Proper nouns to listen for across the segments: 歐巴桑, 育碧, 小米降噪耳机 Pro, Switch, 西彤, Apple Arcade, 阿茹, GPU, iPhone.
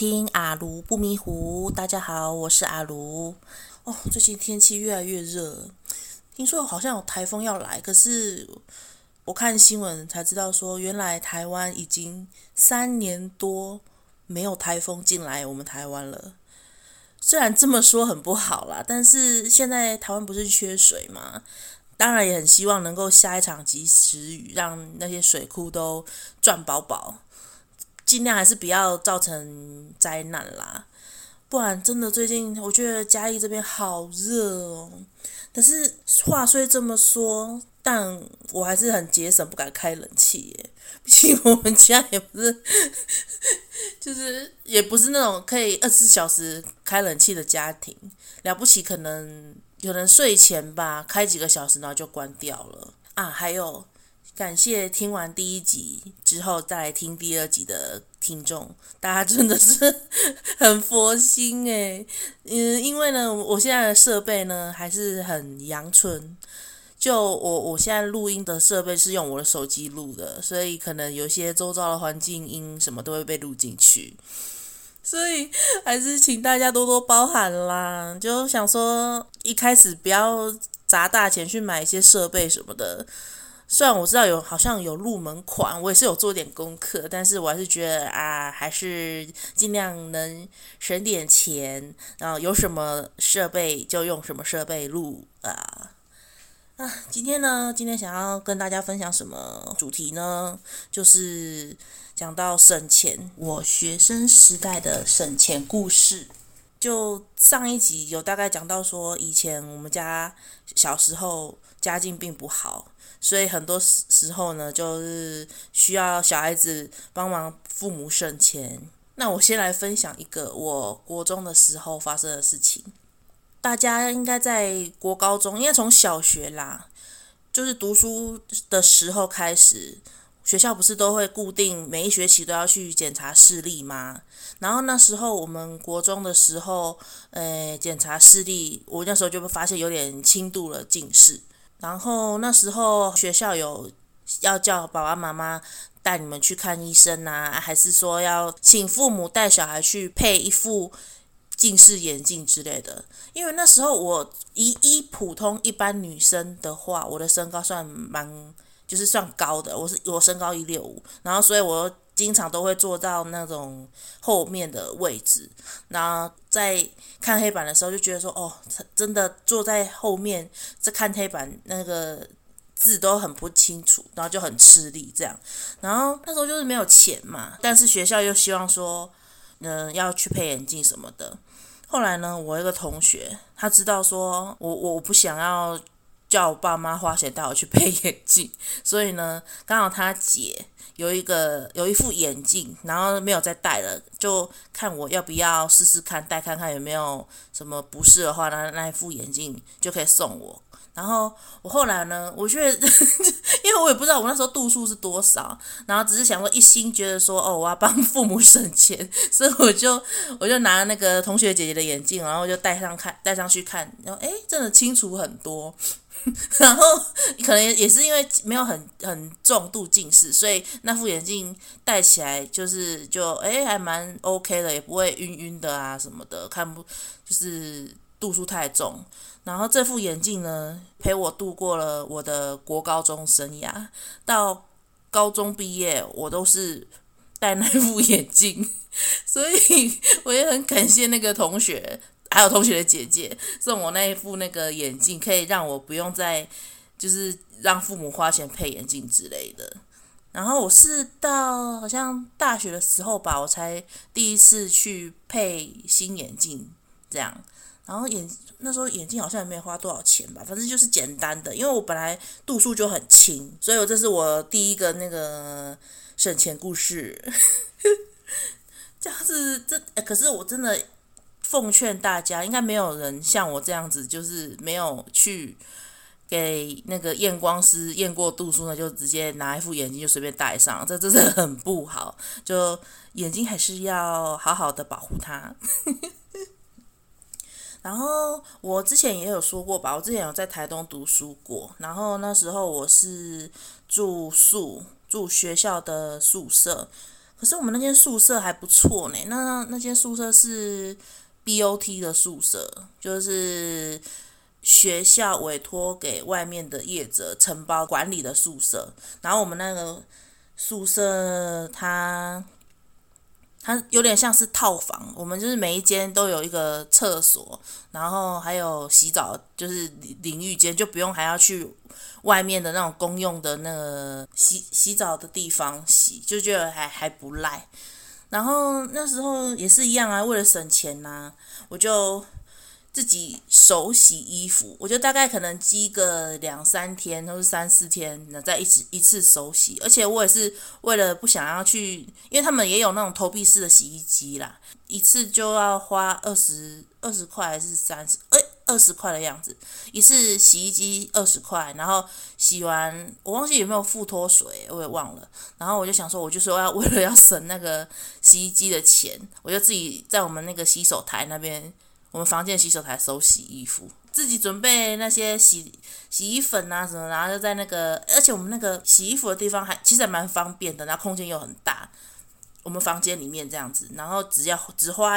听阿卢不迷糊，大家好，我是阿卢。最近天气越来越热，听说好像有台风要来，可是我看新闻才知道说，原来台湾已经3年多没有台风进来我们台湾了。虽然这么说很不好啦，但是现在台湾不是缺水吗？当然也很希望能够下一场及时雨，让那些水库都赚饱饱，尽量还是不要造成灾难啦。不然真的最近我觉得嘉义这边好热哦。但是话虽这么说，但我还是很节省，不敢开冷气耶。毕竟我们家也不是就是也不是那种可以24小时开冷气的家庭，了不起可能睡前吧，开几个小时然后就关掉了啊。还有感谢听完第一集之后再来听第二集的听众，大家真的是很佛心耶。因为呢我现在的设备呢还是很阳春，就我现在录音的设备是用我的手机录的，所以可能有些周遭的环境音什么都会被录进去，所以还是请大家多多包涵啦。就想说一开始不要砸大钱去买一些设备什么的，虽然我知道好像有入门款，我也是有做点功课，但是我还是觉得还是尽量能省点钱，然后有什么设备就用什么设备录今天想要跟大家分享什么主题呢？就是讲到省钱，我学生时代的省钱故事。就上一集有大概讲到说，以前我们家小时候家境并不好，所以很多时候呢，就是需要小孩子帮忙父母省钱。那我先来分享一个我国中的时候发生的事情。大家应该在国高中，应该从小学啦，就是读书的时候开始，学校不是都会固定每一学期都要去检查视力吗？然后那时候我们国中的时候，检查视力，我那时候就发现有点轻度了近视。然后那时候学校有要叫爸爸妈妈带你们去看医生啊，还是说要请父母带小孩去配一副近视眼镜之类的。因为那时候我一普通一般女生的话，我的身高算高的，我身高165，然后所以我经常都会坐到那种后面的位置，然后在看黑板的时候就觉得说真的坐在后面在看黑板，那个字都很不清楚，然后就很吃力这样。然后那时候就是没有钱嘛，但是学校又希望说要去配眼镜什么的。后来呢，我一个同学他知道说我不想要叫我爸妈花钱带我去配眼镜，所以呢刚好他姐有一副眼镜，然后没有再戴了，就看我要不要试试看戴看看有没有什么不适的话，那一副眼镜就可以送我。然后我后来呢，我觉得因为我也不知道我那时候度数是多少，然后只是想说一心觉得说我要帮父母省钱，所以我就拿那个同学姐姐的眼镜，然后就戴上去看，然后真的清楚很多。然后可能也是因为没有很重度近视，所以那副眼镜戴起来就还蛮 OK 的，也不会晕晕的啊什么的，看不就是度数太重。然后这副眼镜呢，陪我度过了我的国高中生涯，到高中毕业我都是戴那副眼镜，所以我也很感谢那个同学，还有同学的姐姐送我那一副那个眼镜，可以让我不用再就是让父母花钱配眼镜之类的。然后我是到好像大学的时候吧，我才第一次去配新眼镜这样。然后那时候眼镜好像也没花多少钱吧，反正就是简单的，因为我本来度数就很轻，所以这是我第一个那个省钱故事。这样子可是我真的奉劝大家，应该没有人像我这样子，就是没有去给那个验光师验过度数呢，就直接拿一副眼镜就随便戴上，这真的很不好。就眼睛还是要好好的保护它。然后我之前也有说过吧，我之前有在台东读书过，然后那时候我是住学校的宿舍。可是我们那间宿舍还不错呢，那间宿舍是 BOT 的宿舍，就是学校委托给外面的业者承包管理的宿舍。然后我们那个宿舍它有点像是套房，我们就是每一间都有一个厕所，然后还有洗澡，就是淋浴间，就不用还要去外面的那种公用的那个 洗澡的地方洗，就觉得还不赖。然后那时候也是一样啊，为了省钱啊，我就自己手洗衣服，我就大概可能积个2-3天或是3-4天再一次手洗。而且我也是为了不想要去，因为他们也有那种投币式的洗衣机啦，一次就要花20块还是30，20块的样子，一次洗衣机20块，然后洗完我忘记有没有附脱水，我也忘了。然后我就想说，我就说要为了要省那个洗衣机的钱，我就自己在我们那个洗手台那边，我们房间洗手台手洗衣服，自己准备那些洗衣粉啊什么，然后就在那个，而且我们那个洗衣服的地方其实还蛮方便的，然后空间又很大，我们房间里面这样子，然后只花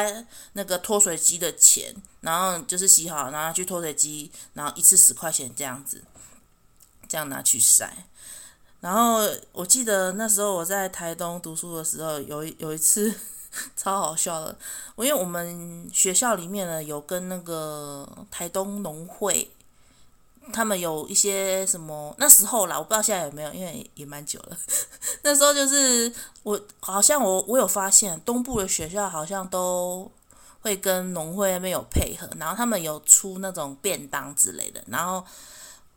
那个脱水机的钱，然后就是洗好，然后去脱水机，然后一次10块钱这样子，这样拿去晒。然后我记得那时候我在台东读书的时候，有一次。超好笑的，因为我们学校里面呢有跟那个台东农会，他们有一些什么，那时候啦，我不知道现在有没有，因为也蛮久了。那时候就是我好像有发现东部的学校好像都会跟农会那边有配合，然后他们有出那种便当之类的，然后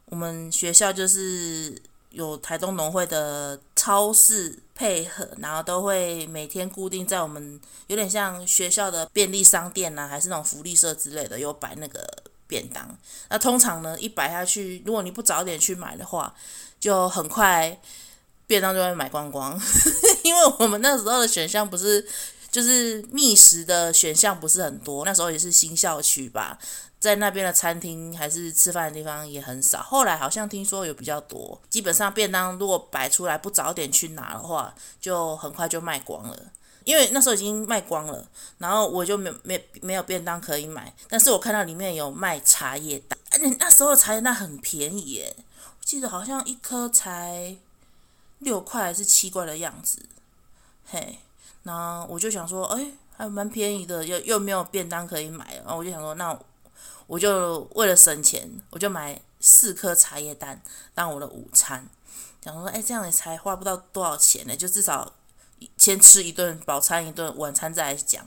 我们学校就是有台东农会的超市配合，然后都会每天固定在我们有点像学校的便利商店啊，还是那种福利社之类的，有摆那个便当。那通常呢，一摆下去，如果你不早点去买的话，就很快便当就会买光光。因为我们那时候的选项不是，就是觅食的选项不是很多，那时候也是新校区吧，在那边的餐厅还是吃饭的地方也很少，后来好像听说有比较多。基本上便当如果摆出来不早点去拿的话，就很快就卖光了，因为那时候已经卖光了，然后我就没有便当可以买。但是我看到里面有卖茶叶蛋，那时候的茶叶蛋很便宜耶，我记得好像一颗才6块还是7块的样子，嘿，然后我就想说，还蛮便宜的，又没有便当可以买，然后我就想说，那我就为了省钱，我就买4颗茶叶蛋当我的午餐，想说，这样也才花不到多少钱呢，就至少先吃一顿饱餐，一顿晚餐再来讲。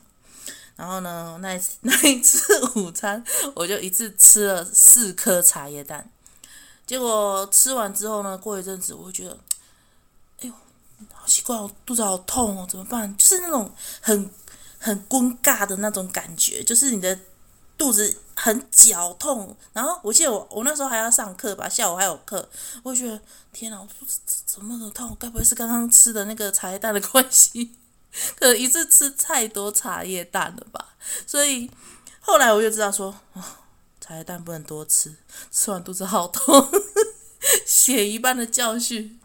然后呢，那一次午餐，我就一次吃了4颗茶叶蛋。结果吃完之后呢，过一阵子，我就觉得，好奇怪，我肚子好痛哦，怎么办？就是那种很尴尬的那种感觉，就是你的肚子很绞痛，然后我记得我那时候还要上课吧，下午还有课，我就觉得天哪，我说怎么那么痛？该不会是刚刚吃的那个茶叶蛋的关系？可能一次吃太多茶叶蛋了吧？所以后来我就知道说，茶叶蛋不能多吃，吃完肚子好痛，血一般的教训。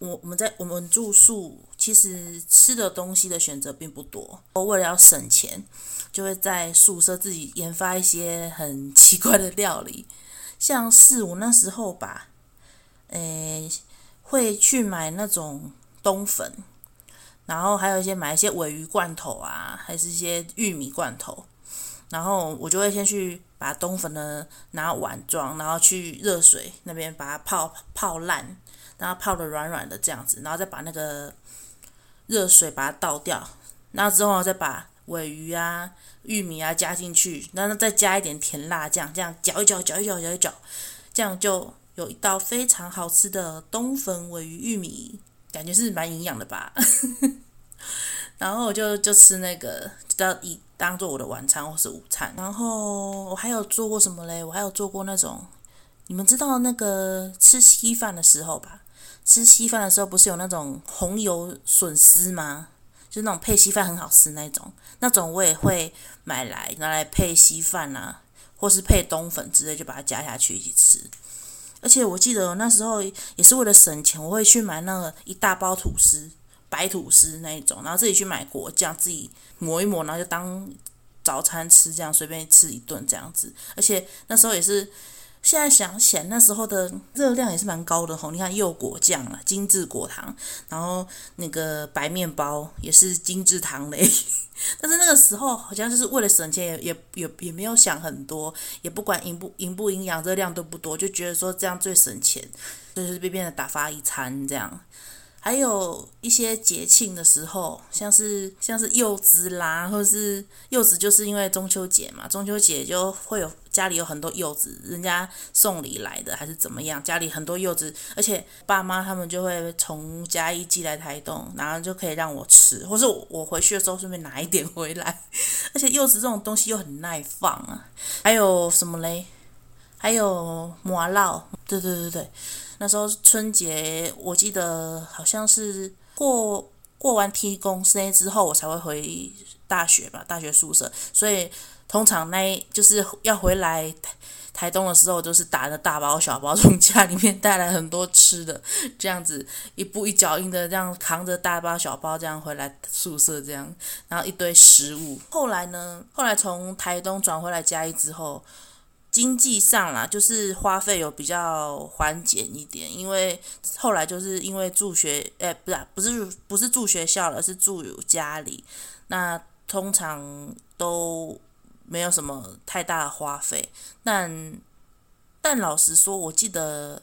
我们住宿其实吃的东西的选择并不多，我为了要省钱，就会在宿舍自己研发一些很奇怪的料理，像是我那时候吧，会去买那种冬粉，然后还有买一些鲔鱼罐头啊，还是一些玉米罐头，然后我就会先去把冬粉呢拿碗装，然后去热水那边把它泡烂，然后泡的软软的这样子，然后再把那个热水把它倒掉，然后之后再把鲔鱼啊、玉米啊加进去，然后再加一点甜辣酱，这样搅一搅，这样就有一道非常好吃的冬粉鲔鱼玉米，感觉是蛮营养的吧。然后我就吃那个，就当做我的晚餐或是午餐。然后我还有做过什么嘞？我还有做过那种，你们知道那个吃稀饭的时候吧？吃稀饭的时候不是有那种红油笋丝吗？就是那种配稀饭很好吃那种我也会买来拿来配稀饭啊，或是配冬粉之类，就把它加下去一起吃。而且我记得那时候也是为了省钱，我会去买那个一大包吐司，白吐司那一种，然后自己去买果酱，自己抹一抹，然后就当早餐吃，这样随便吃一顿这样子。而且那时候也是，现在想起来那时候的热量也是蛮高的吼，你看柚果酱啦，精致果糖，然后那个白面包也是精致糖类。但是那个时候好像就是为了省钱，也没有想很多，也不管营不营养，热量都不多，就觉得说这样最省钱，就是便便的打发一餐这样。还有一些节庆的时候，像是柚子啦，或是柚子，就是因为中秋节嘛，中秋节就会有家里有很多柚子，人家送礼来的还是怎么样，家里很多柚子，而且爸妈他们就会从嘉义寄来台东，然后就可以让我吃，或是我回去的时候顺便拿一点回来。而且柚子这种东西又很耐放啊。还有什么嘞？还有麻烙，对，那时候春节我记得好像是过完天公生之后我才会回大学吧，大学宿舍，所以通常就是要回来台东的时候，就是打着大包小包从家里面带来很多吃的，这样子一步一脚印的这样扛着大包小包这样回来宿舍这样，然后一堆食物。后来从台东转回来嘉义之后，经济上啦，就是花费有比较缓解一点，因为后来就是因为住学，不是住学校了，是住家里，那通常都没有什么太大的花费。但老实说，我记得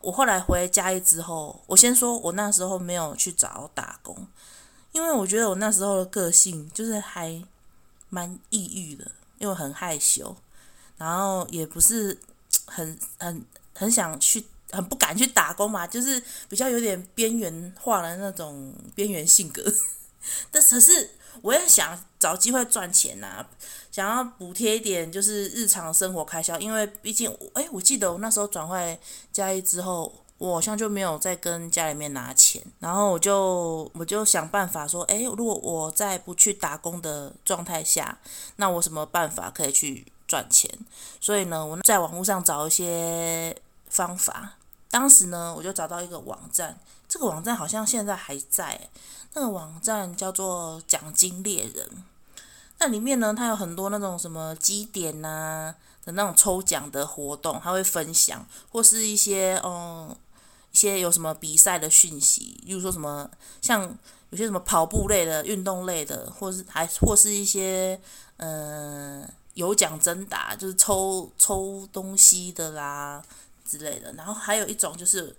我后来回嘉义之后，我先说我那时候没有去找打工，因为我觉得我那时候的个性就是还蛮抑郁的，因为很害羞。然后也不是很想去，很不敢去打工嘛，就是比较有点边缘化的那种边缘性格。但可是我也想找机会赚钱啊，想要补贴一点就是日常生活开销，因为毕竟我记得我那时候转回嘉义之后，我好像就没有再跟家里面拿钱，然后我就想办法说，如果我在不去打工的状态下，那我什么办法可以去赚钱？所以呢，我在网络上找一些方法。当时呢，我就找到一个网站，这个网站好像现在还在，那个网站叫做奖金猎人。那里面呢，它有很多那种什么积点啊的那种抽奖的活动，它会分享，或是一些有什么比赛的讯息，例如说什么像有些什么跑步类的、运动类的，或是一些有奖征答，就是抽东西的啦之类的，然后还有一种就是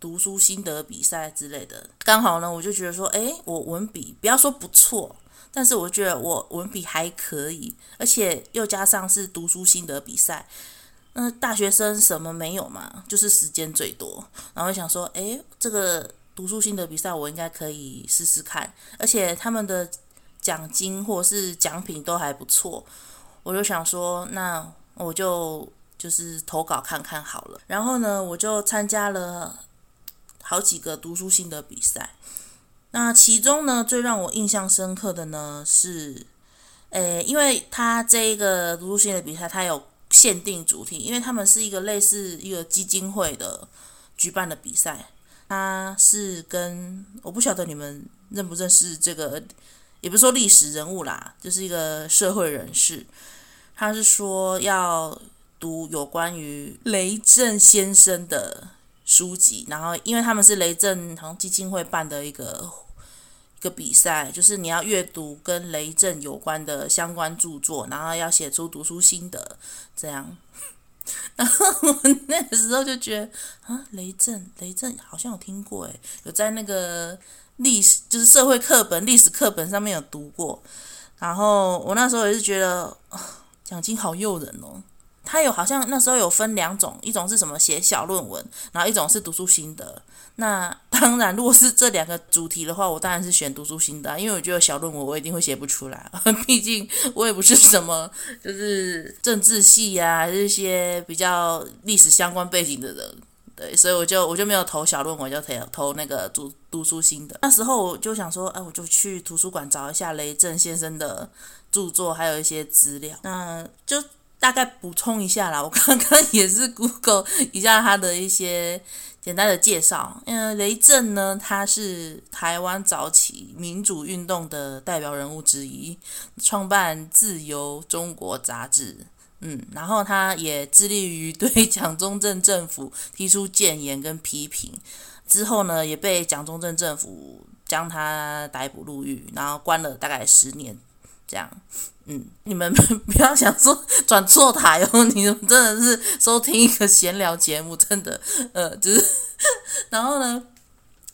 读书心得比赛之类的。刚好呢，我就觉得说，我文笔不要说不错，但是我觉得我文笔还可以，而且又加上是读书心得比赛，那大学生什么没有嘛，就是时间最多。然后想说，这个读书心得比赛我应该可以试试看，而且他们的奖金或是奖品都还不错。我就想说，那我就是投稿看看好了。然后呢，我就参加了好几个读书心得比赛。那其中呢，最让我印象深刻的呢是，因为他这一个读书心得比赛，它有限定主题，因为他们是一个类似一个基金会的举办的比赛。它是跟我不晓得你们认不认识这个。也不是说历史人物啦，就是一个社会人士，他是说要读有关于雷震先生的书籍，然后因为他们是雷震好像基金会办的一个比赛，就是你要阅读跟雷震有关的相关著作，然后要写出读书心得这样。然后我那个时候就觉得啊，雷震好像有听过有在那个历史就是社会课本、历史课本上面有读过。然后我那时候也是觉得奖金好诱人哦。它好像那时候有分两种，一种是什么写小论文，然后一种是读书心得。那当然如果是这两个主题的话，我当然是选读书心得，因为我觉得小论文我一定会写不出来，毕竟我也不是什么就是政治系啊这些比较历史相关背景的人。对，所以我就没有投小论文，我就投那个读书心得。那时候我就想说，我就去图书馆找一下雷震先生的著作，还有一些资料。那就大概补充一下啦，我刚刚也是 Google 一下他的一些简单的介绍。雷震呢，他是台湾早期民主运动的代表人物之一，创办自由中国杂志。然后他也致力于对蒋中正政府提出谏言跟批评。之后呢，也被蒋中正政府将他逮捕入狱，然后关了大概10年这样。你们不要想说转错台哦，你们真的是收听一个闲聊节目，真的就是然后呢，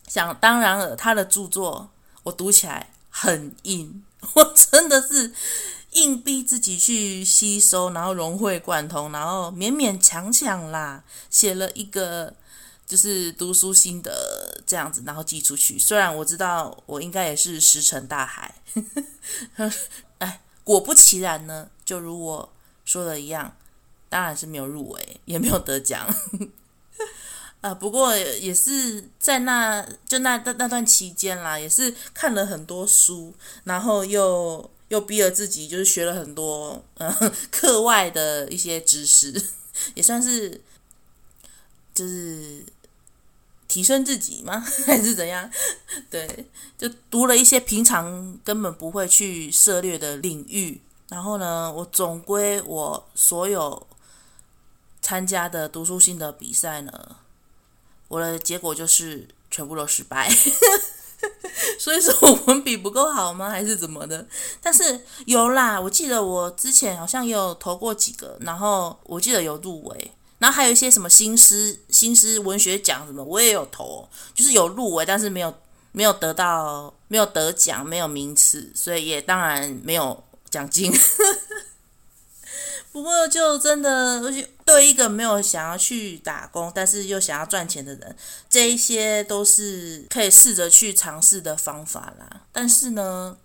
想当然了，他的著作我读起来很硬，我真的是硬逼自己去吸收，然后融会贯通，然后勉勉强强啦写了一个就是读书心得这样子，然后寄出去。虽然我知道我应该也是石沉大海哎，果不其然呢，就如我说的一样，当然是没有入围，也没有得奖不过也是在那段期间啦，也是看了很多书，然后又逼了自己，就是学了很多课外的一些知识，也算是就是提升自己吗？还是怎样？对，就读了一些平常根本不会去涉猎的领域。然后呢，我总归我所有参加的读书心得比赛呢，我的结果就是全部都失败。所以说我文笔不够好吗？还是怎么的？但是有啦，我记得我之前好像也有投过几个，然后我记得有入围，然后还有一些什么新诗文学奖什么，我也有投，就是有入围，但是没有得到，没有得奖，没有名次，所以也当然没有奖金。不过就真的对一个没有想要去打工但是又想要赚钱的人，这一些都是可以试着去尝试的方法啦。但是呢，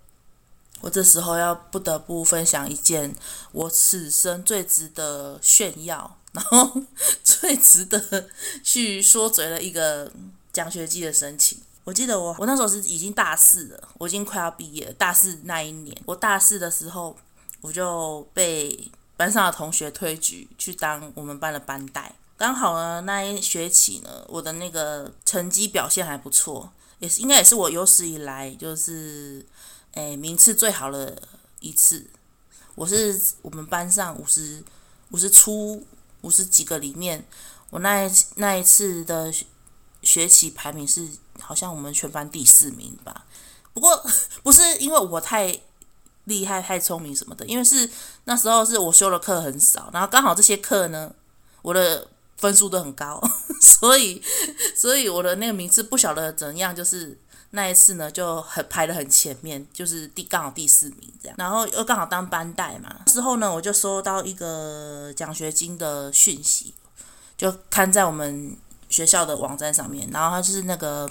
我这时候不得不分享一件我此生最值得炫耀，然后最值得去说嘴的一个奖学金的申请。我记得我那时候是已经大4了，我已经快要毕业了。大4那一年，我大4的时候，我就被班上的同学推举去当我们班的班代。刚好呢，那一学期呢，我的那个成绩表现还不错，应该也是我有史以来就是名次最好的一次。我是我们班上50几个里面，我那一次的学期排名是好像我们全班第4名吧。不过不是因为我太厉害太聪明什么的，因为是那时候是我修的课很少，然后刚好这些课呢我的分数都很高所以我的那个名次不晓得怎样，就是那一次呢就排得很前面，就是刚好第4名这样。然后又刚好当班代嘛，之后呢我就收到一个奖学金的讯息，就看在我们学校的网站上面，然后它是那个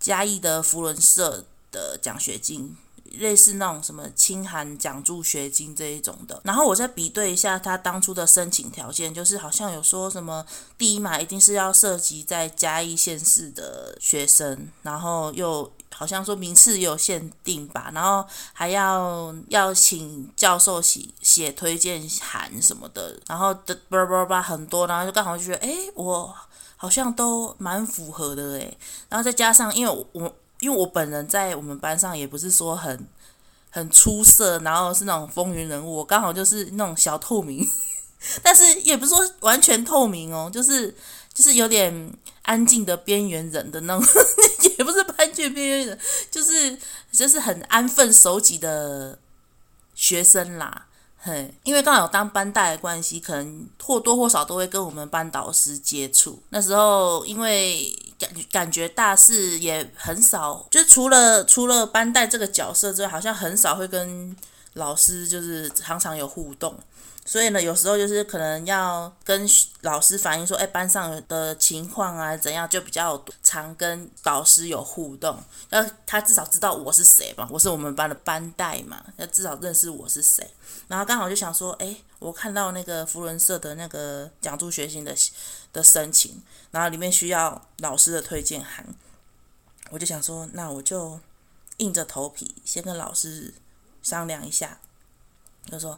嘉义的扶轮社的奖学金，类似那种什么清寒奖助学金这一种的。然后我再比对一下他当初的申请条件，就是好像有说什么第一嘛一定是要涉及在嘉义县市的学生，然后又好像说名次也有限定吧，然后还要请教授写推荐函什么的，然后很多，然后就刚好就觉得我好像都蛮符合的然后再加上因为我本人在我们班上也不是说很出色，然后是那种风云人物，我刚好就是那种小透明但是也不是说完全透明哦，就是有点安静的边缘人的那种也不是班级边缘人，就是很安分守己的学生啦。因为刚好有当班代的关系，可能或多或少都会跟我们班导师接触。那时候因为感觉大4也很少，就是除了班代这个角色之外，好像很少会跟老师就是常常有互动。所以呢，有时候就是可能要跟老师反映说，班上的情况啊怎样，就比较常跟导师有互动。要他至少知道我是谁嘛，我是我们班的班代嘛，要至少认识我是谁。然后刚好就想说，我看到那个扶轮社的那个奖助学金的申请，然后里面需要老师的推荐函，我就想说，那我就硬着头皮先跟老师商量一下。就说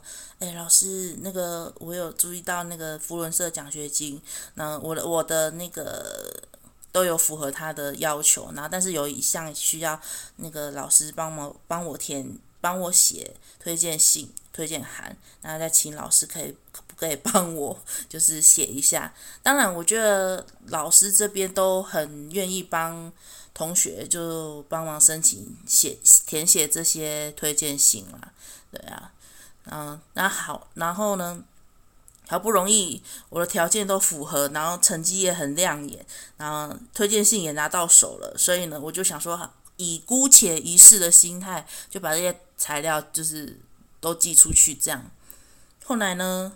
老师，那个我有注意到那个扶轮社奖学金，那我的那个都有符合他的要求，然后但是有一项需要那个老师帮我写推荐信、推荐函，然后再请老师可不可以帮我就是写一下。当然我觉得老师这边都很愿意帮同学就帮忙申请填写这些推荐信啦，对啊，那好，然后呢，好不容易我的条件都符合，然后成绩也很亮眼，然后推荐信也拿到手了，所以呢，我就想说以姑且一试的心态，就把这些材料就是都寄出去这样。后来呢，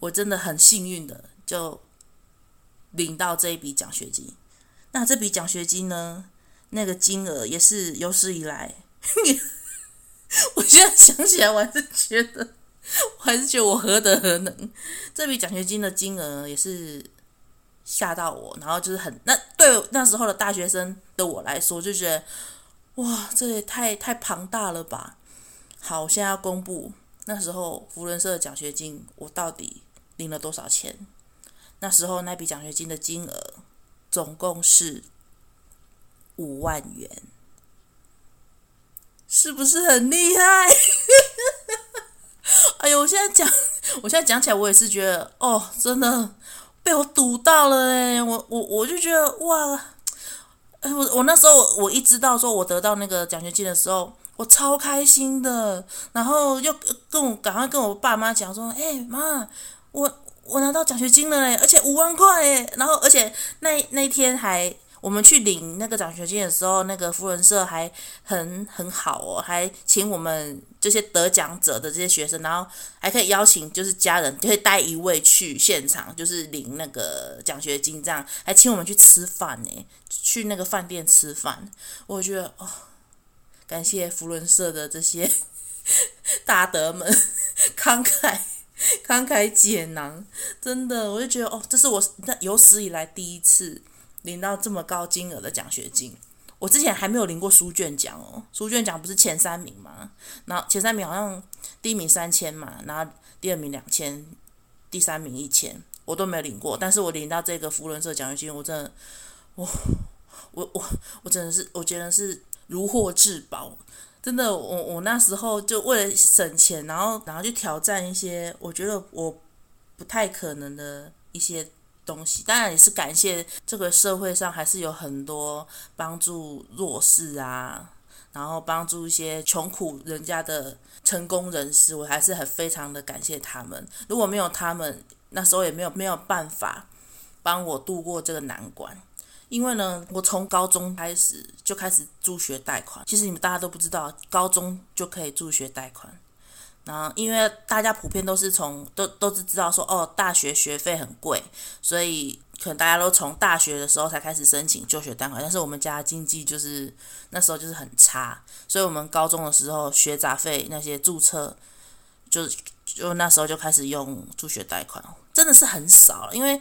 我真的很幸运的就领到这一笔奖学金。那这笔奖学金呢，那个金额也是有史以来，我现在想起来我还是觉得我何德何能。这笔奖学金的金额也是吓到我，然后就是对那时候的大学生的我来说，就觉得哇，这也太庞大了吧。好，现在要公布那时候扶轮社的奖学金我到底领了多少钱。那时候那笔奖学金的金额总共是5万元，是不是很厉害？哎呦，我现在讲起来我也是觉得哦，真的被我堵到了耶。我就觉得哇，我那时候我一知道说我得到那个奖学金的时候，我超开心的，然后又赶快跟我爸妈讲说，妈，我拿到奖学金了耶，而且5万块耶。然后而且那一天还我们去领那个奖学金的时候，那个扶轮社还很好哦，还请我们这些得奖者的这些学生，然后还可以邀请就是家人，就会带一位去现场就是领那个奖学金这样，还请我们去吃饭耶，去那个饭店吃饭。我觉得哦，感谢扶轮社的这些大德们慷慨解囊，真的，我就觉得哦，这是我有史以来第一次领到这么高金额的奖学金。我之前还没有领过书卷奖哦，书卷奖不是前三名吗？然后前三名好像第一名3000嘛，然后第二名2000，第三名1000，我都没有领过。但是我领到这个扶轮社奖学金，我真的，我真的是，我觉得是如获至宝。真的，我那时候就为了省钱，然后去挑战一些我觉得我不太可能的一些东西。当然也是感谢这个社会上还是有很多帮助弱势啊，然后帮助一些穷苦人家的成功人士，我还是非常的感谢他们。如果没有他们，那时候也没有办法帮我度过这个难关。因为呢，我从高中开始就开始助学贷款。其实你们大家都不知道，高中就可以助学贷款。然后因为大家普遍都是知道说哦，大学学费很贵，所以可能大家都从大学的时候才开始申请助学贷款。但是我们家经济就是那时候就是很差，所以我们高中的时候学杂费那些注册就那时候就开始用助学贷款，真的是很少了。因为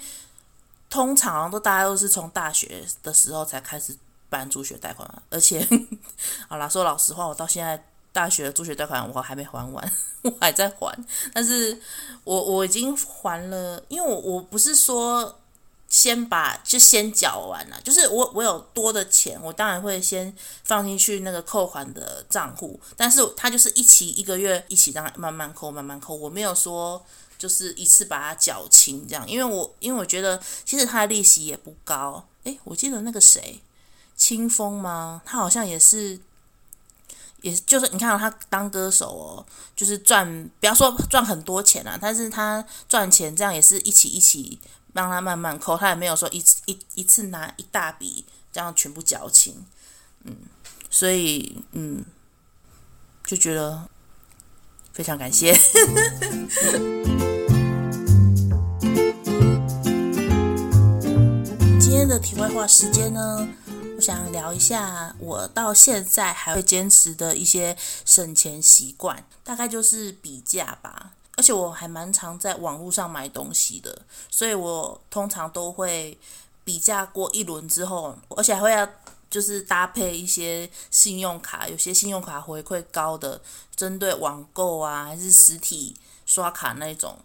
通常都大家都是从大学的时候才开始办助学贷款，而且好啦，说老实话，我到现在大学的助学贷款我还没还完，我还在还，但是我已经还了。因为我不是说先缴完啦，就是我有多的钱，我当然会先放进去那个扣款的账户，但是它就是一个月一起让慢慢扣，我没有说就是一次把它缴清这样。因为我觉得其实它的利息也不高。我记得那个谁，清风吗？他好像也就是你看，他当歌手哦，就是不要说赚很多钱啦，但是他赚钱这样也是一起让他慢慢扣，他也没有说一次拿一大笔这样全部缴清。所以就觉得非常感谢。今天的题外话时间呢，我想聊一下我到现在还会坚持的一些省钱习惯，大概就是比价吧。而且我还蛮常在网络上买东西的，所以我通常都会比价过一轮之后，而且还会要就是搭配一些信用卡，有些信用卡回馈高的，针对网购啊，还是实体刷卡那一种，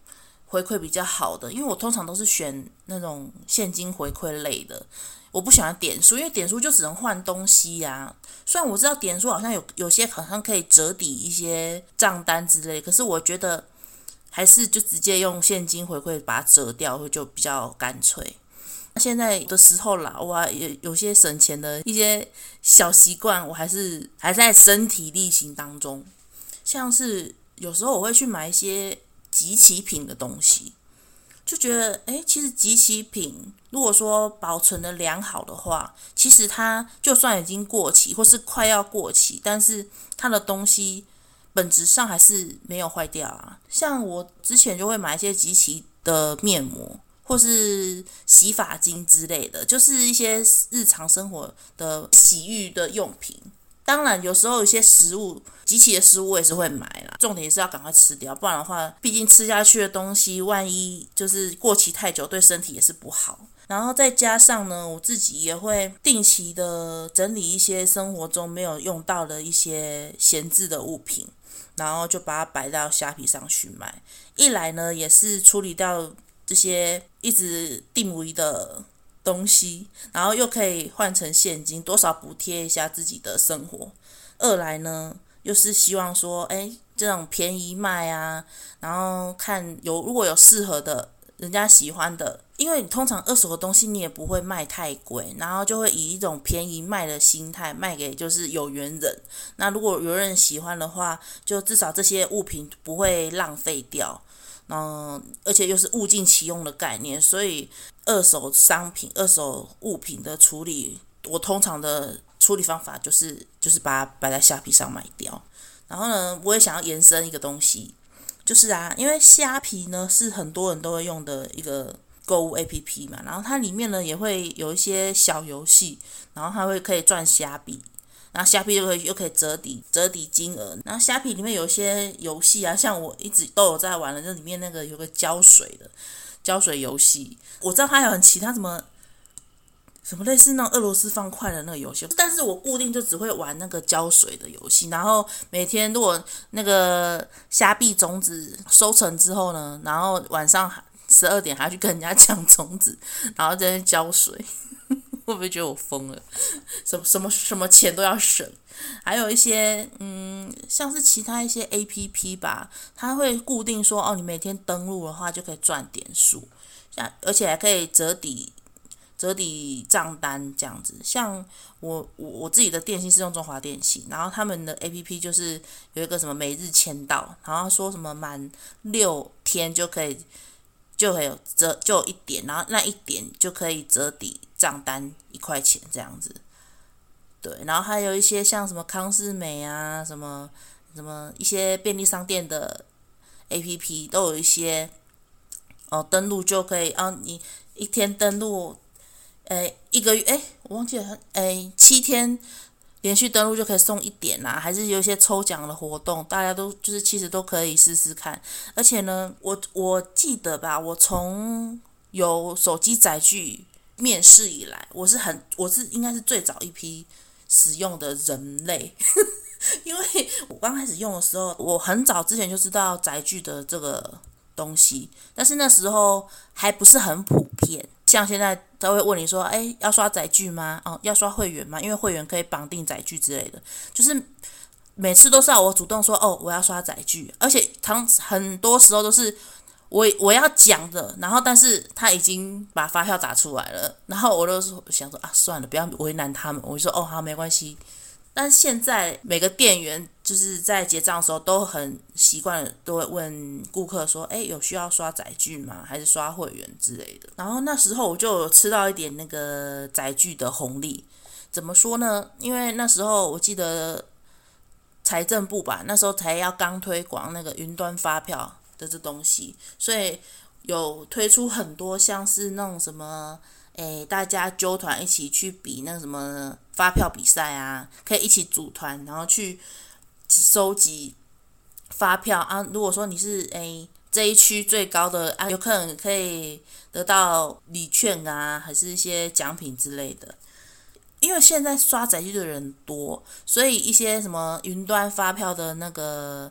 回馈比较好的，因为我通常都是选那种现金回馈类的，我不喜欢点数，因为点数就只能换东西啊。虽然我知道点数好像有些好像可以折抵一些账单之类，可是我觉得还是就直接用现金回馈把它折掉就比较干脆。现在的时候啦，哇，有些省钱的一些小习惯，我还在身体力行当中。像是有时候我会去买一些即期品的东西，就觉得其实即期品如果说保存的良好的话，其实它就算已经过期或是快要过期，但是它的东西本质上还是没有坏掉啊。像我之前就会买一些即期的面膜或是洗发精之类的，就是一些日常生活的洗浴的用品。当然有时候有些食物，即期的食物我也是会买啦，重点也是要赶快吃掉，不然的话毕竟吃下去的东西万一就是过期太久，对身体也是不好。然后再加上呢，我自己也会定期的整理一些生活中没有用到的一些闲置的物品，然后就把它摆到虾皮上去卖。一来呢，也是处理掉这些一直定位的东西，然后又可以换成现金，多少补贴一下自己的生活。二来呢，又是希望说这种便宜卖啊，然后看如果有适合的人家喜欢的，因为你通常二手的东西你也不会卖太贵，然后就会以一种便宜卖的心态卖给就是有缘人。那如果有人喜欢的话，就至少这些物品不会浪费掉，而且又是物尽其用的概念，所以二手商品、二手物品的处理，我通常的处理方法就是把它摆在虾皮上卖掉。然后呢，我也想要延伸一个东西，就是啊，因为虾皮呢是很多人都会用的一个购物 APP 嘛，然后它里面呢也会有一些小游戏，然后它可以赚虾币，然后虾皮又可以折抵金额。然后虾皮里面有一些游戏啊，像我一直都有在玩的，这里面那个有个胶水游戏，我知道它有很其他什么类似那种俄罗斯方块的那个游戏，但是我固定就只会玩那个胶水的游戏。然后每天如果那个虾币种子收成之后呢，然后晚上12点还要去跟人家抢种子，然后在那边胶水。会不会觉得我疯了？什么钱都要省。还有一些像是其他一些 APP 吧，它会固定说你每天登录的话就可以赚点数，而且还可以折抵账单这样子。像我自己的电信是用中华电信，然后他们的 APP 就是有一个什么每日签到，然后说什么满6天就有1点，然后那1点就可以折抵账单1块钱这样子。对，然后还有一些像什么康是美啊，什么一些便利商店的 APP 都有一些登录就可以你一天登录一个月我忘记了7天连续登录就可以送1点啦，还是有一些抽奖的活动，大家都就是其实都可以试试看。而且呢，我记得吧，我从有手机载具面试以来，我是应该是最早一批使用的人类。因为我刚开始用的时候，我很早之前就知道载具的这个东西，但是那时候还不是很普遍。像现在他会问你说要刷载具吗？要刷会员吗？因为会员可以绑定载具之类的，就是每次都是要我主动说我要刷载具，而且很多时候都是我要讲的，然后但是他已经把发票打出来了，然后我就想说算了，不要为难他们，我就说好，没关系。但现在每个店员就是在结账的时候都很习惯，都会问顾客说有需要刷载具吗？还是刷会员之类的。然后那时候我就有吃到一点那个载具的红利。怎么说呢？因为那时候我记得财政部吧，那时候才要刚推广那个云端发票的这东西，所以有推出很多像是那种什么大家揪团一起去比那什么发票比赛啊，可以一起组团，然后去收集发票啊。如果说你是这一区最高的啊，有可能可以得到礼券啊，还是一些奖品之类的。因为现在刷载具的人多，所以一些什么云端发票的那个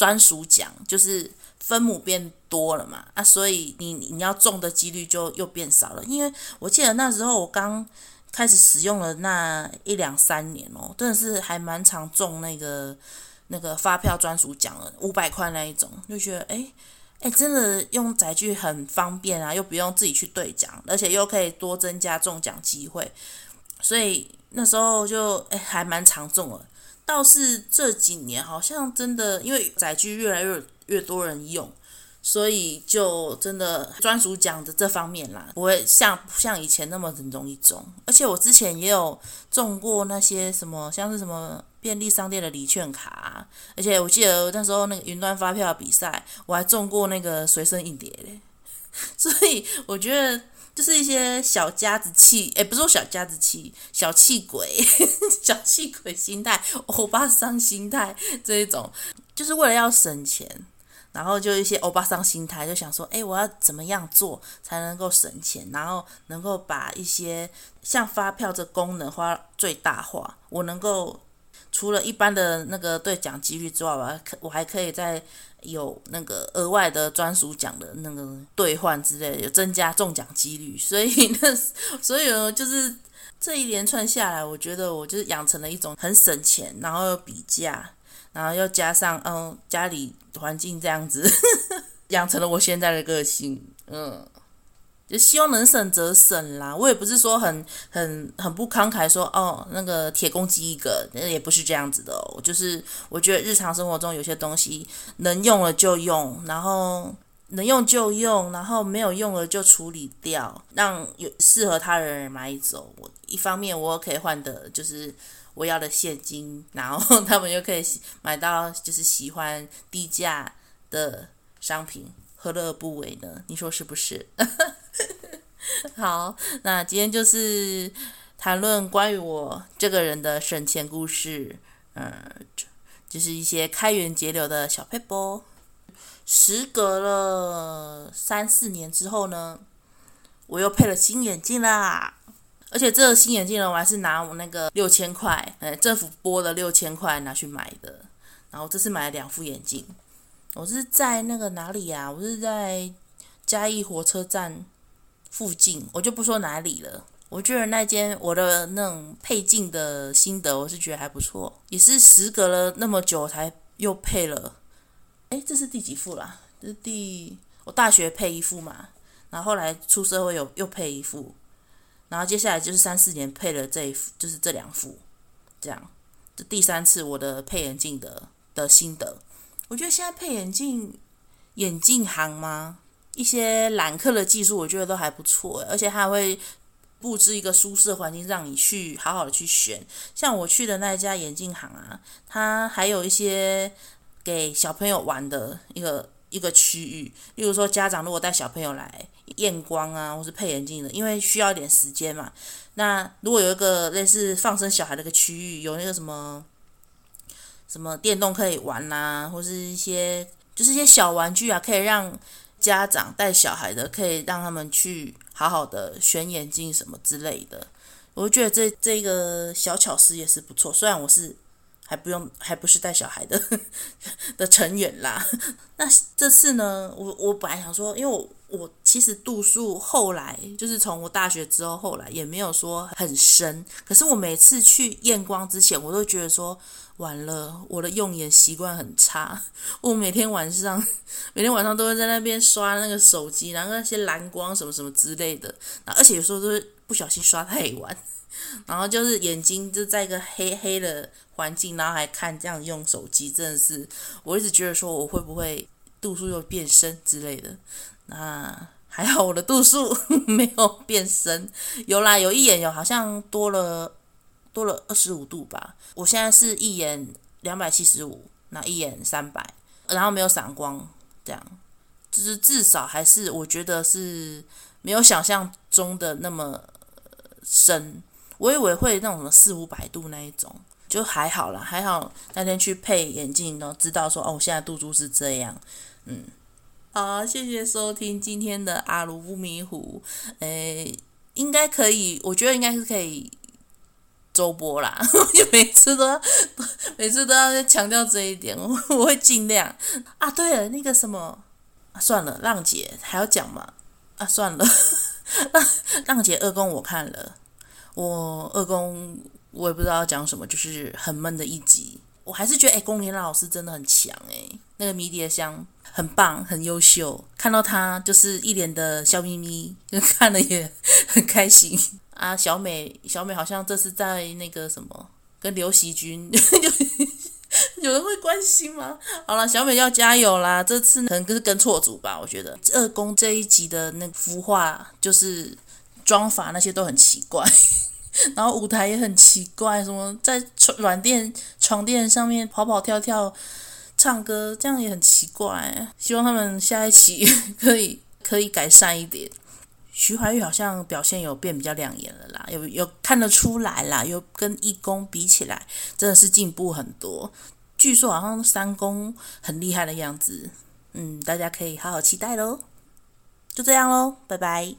专属奖，就是分母变多了嘛，啊，所以你要中的几率就又变少了。因为我记得那时候我刚开始使用了那一两三年哦，真的是还蛮常中那个发票专属奖了，500块那一种，就觉得哎，真的用载具很方便啊，又不用自己去兑奖，而且又可以多增加中奖机会，所以那时候就还蛮常中了。倒是这几年好像真的，因为载具越来越多人用，所以就真的专属奖的这方面啦，不会像以前那么很容易中。而且我之前也有中过那些什么，像是什么便利商店的礼券卡啊，而且我记得那时候那个云端发票比赛，我还中过那个随身硬碟嘞。所以我觉得就是一些小家子气，不是说小家子气，小气鬼，小气鬼心态，欧巴桑心态这一种，就是为了要省钱。然后就一些欧巴桑心态，就想说我要怎么样做才能够省钱，然后能够把一些像发票这功能化最大化，我能够除了一般的那个兑奖几率之外，我还可以再有那个额外的专属奖的那个兑换之类的，有增加中奖几率。所以就是这一连串下来，我觉得我就是养成了一种很省钱，然后又比价，然后又加上家里环境这样子，养成了我现在的个性。就希望能省则省啦。我也不是说很不慷慨说那个铁公鸡一个，也不是这样子的哦。就是我觉得日常生活中有些东西能用了就用，然后能用就用，然后没有用了就处理掉，让适合他人买走。一方面我可以换的就是我要的现金，然后他们就可以买到就是喜欢低价的商品，何乐而不为呢？你说是不是？好，那今天就是谈论关于我这个人的省钱故事，就是一些开源节流的小撇步。时隔了3-4年之后呢，我又配了新眼镜啦。而且这个新眼镜呢，我还是拿我那个6000块，政府拨的6000块拿去买的。然后这次买了2副眼镜，我是在那个哪里啊？我是在嘉义火车站附近，我就不说哪里了。我觉得那间我的那种配镜的心得，我是觉得还不错。也是时隔了那么久才又配了。这是第几副啦？这是我大学配一副嘛，然后后来出社会又配一副。然后接下来就是3-4年配了这一副，就是这2副，这样，这第3次我的配眼镜的心得。我觉得现在配眼镜行吗？一些揽客的技术我觉得都还不错，而且它还会布置一个舒适的环境让你去好好的去选。像我去的那一家眼镜行啊，它还有一些给小朋友玩的一个区域，例如说家长如果带小朋友来验光啊，或是配眼镜的，因为需要一点时间嘛。那如果有一个类似放生小孩的一个区域，有那个什么电动可以玩啊，或是一些就是一些小玩具啊，可以让家长带小孩的，可以让他们去好好的选眼镜什么之类的。我觉得这个小巧思也是不错，虽然我是还不是带小孩的成员啦。那这次呢，我本来想说，因为我其实度数后来就是从我大学之后，后来也没有说很深。可是我每次去验光之前，我都觉得说，完了，我的用眼习惯很差。我每天晚上都会在那边刷那个手机，然后那些蓝光什么什么之类的，而且有时候都会不小心刷太晚。然后就是眼睛就在一个黑黑的环境，然后还看这样用手机，真的是我一直觉得说我会不会度数又变深之类的。那还好我的度数没有变深，有啦，有一眼有好像多了25度吧。我现在是一眼275，那一眼300，然后没有散光，这样就是至少还是我觉得是没有想象中的那么深。我以为会那种什么400-500度那一种，就还好啦，还好那天去配眼镜都知道说我现在度数是这样。好，谢谢收听今天的阿如不迷糊。应该可以，我觉得应该是可以周波啦，就每次都要强调这一点，我会尽量啊。对了，那个什么、啊、算了，浪姐还要讲嘛？啊，算了，浪姐二宫我看了，我二宫我也不知道要讲什么，就是很闷的一集。我还是觉得龚琳娜老师真的很强那个迷迭香很棒，很优秀，看到她就是一脸的笑眯眯，看了也很开心啊。小美好像这是在那个什么跟刘惜君有人会关心吗？好啦，小美要加油啦，这次可能是跟错组吧。我觉得二宫这一集的那个服化就是妆法那些都很奇怪然后舞台也很奇怪，什么在床垫上面跑跑跳跳唱歌，这样也很奇怪。希望他们下一期可以改善一点。徐怀钰好像表现有变比较亮眼了啦，有看得出来啦，有跟一宫比起来真的是进步很多。据说好像三宫很厉害的样子，大家可以好好期待咯。就这样咯，拜拜。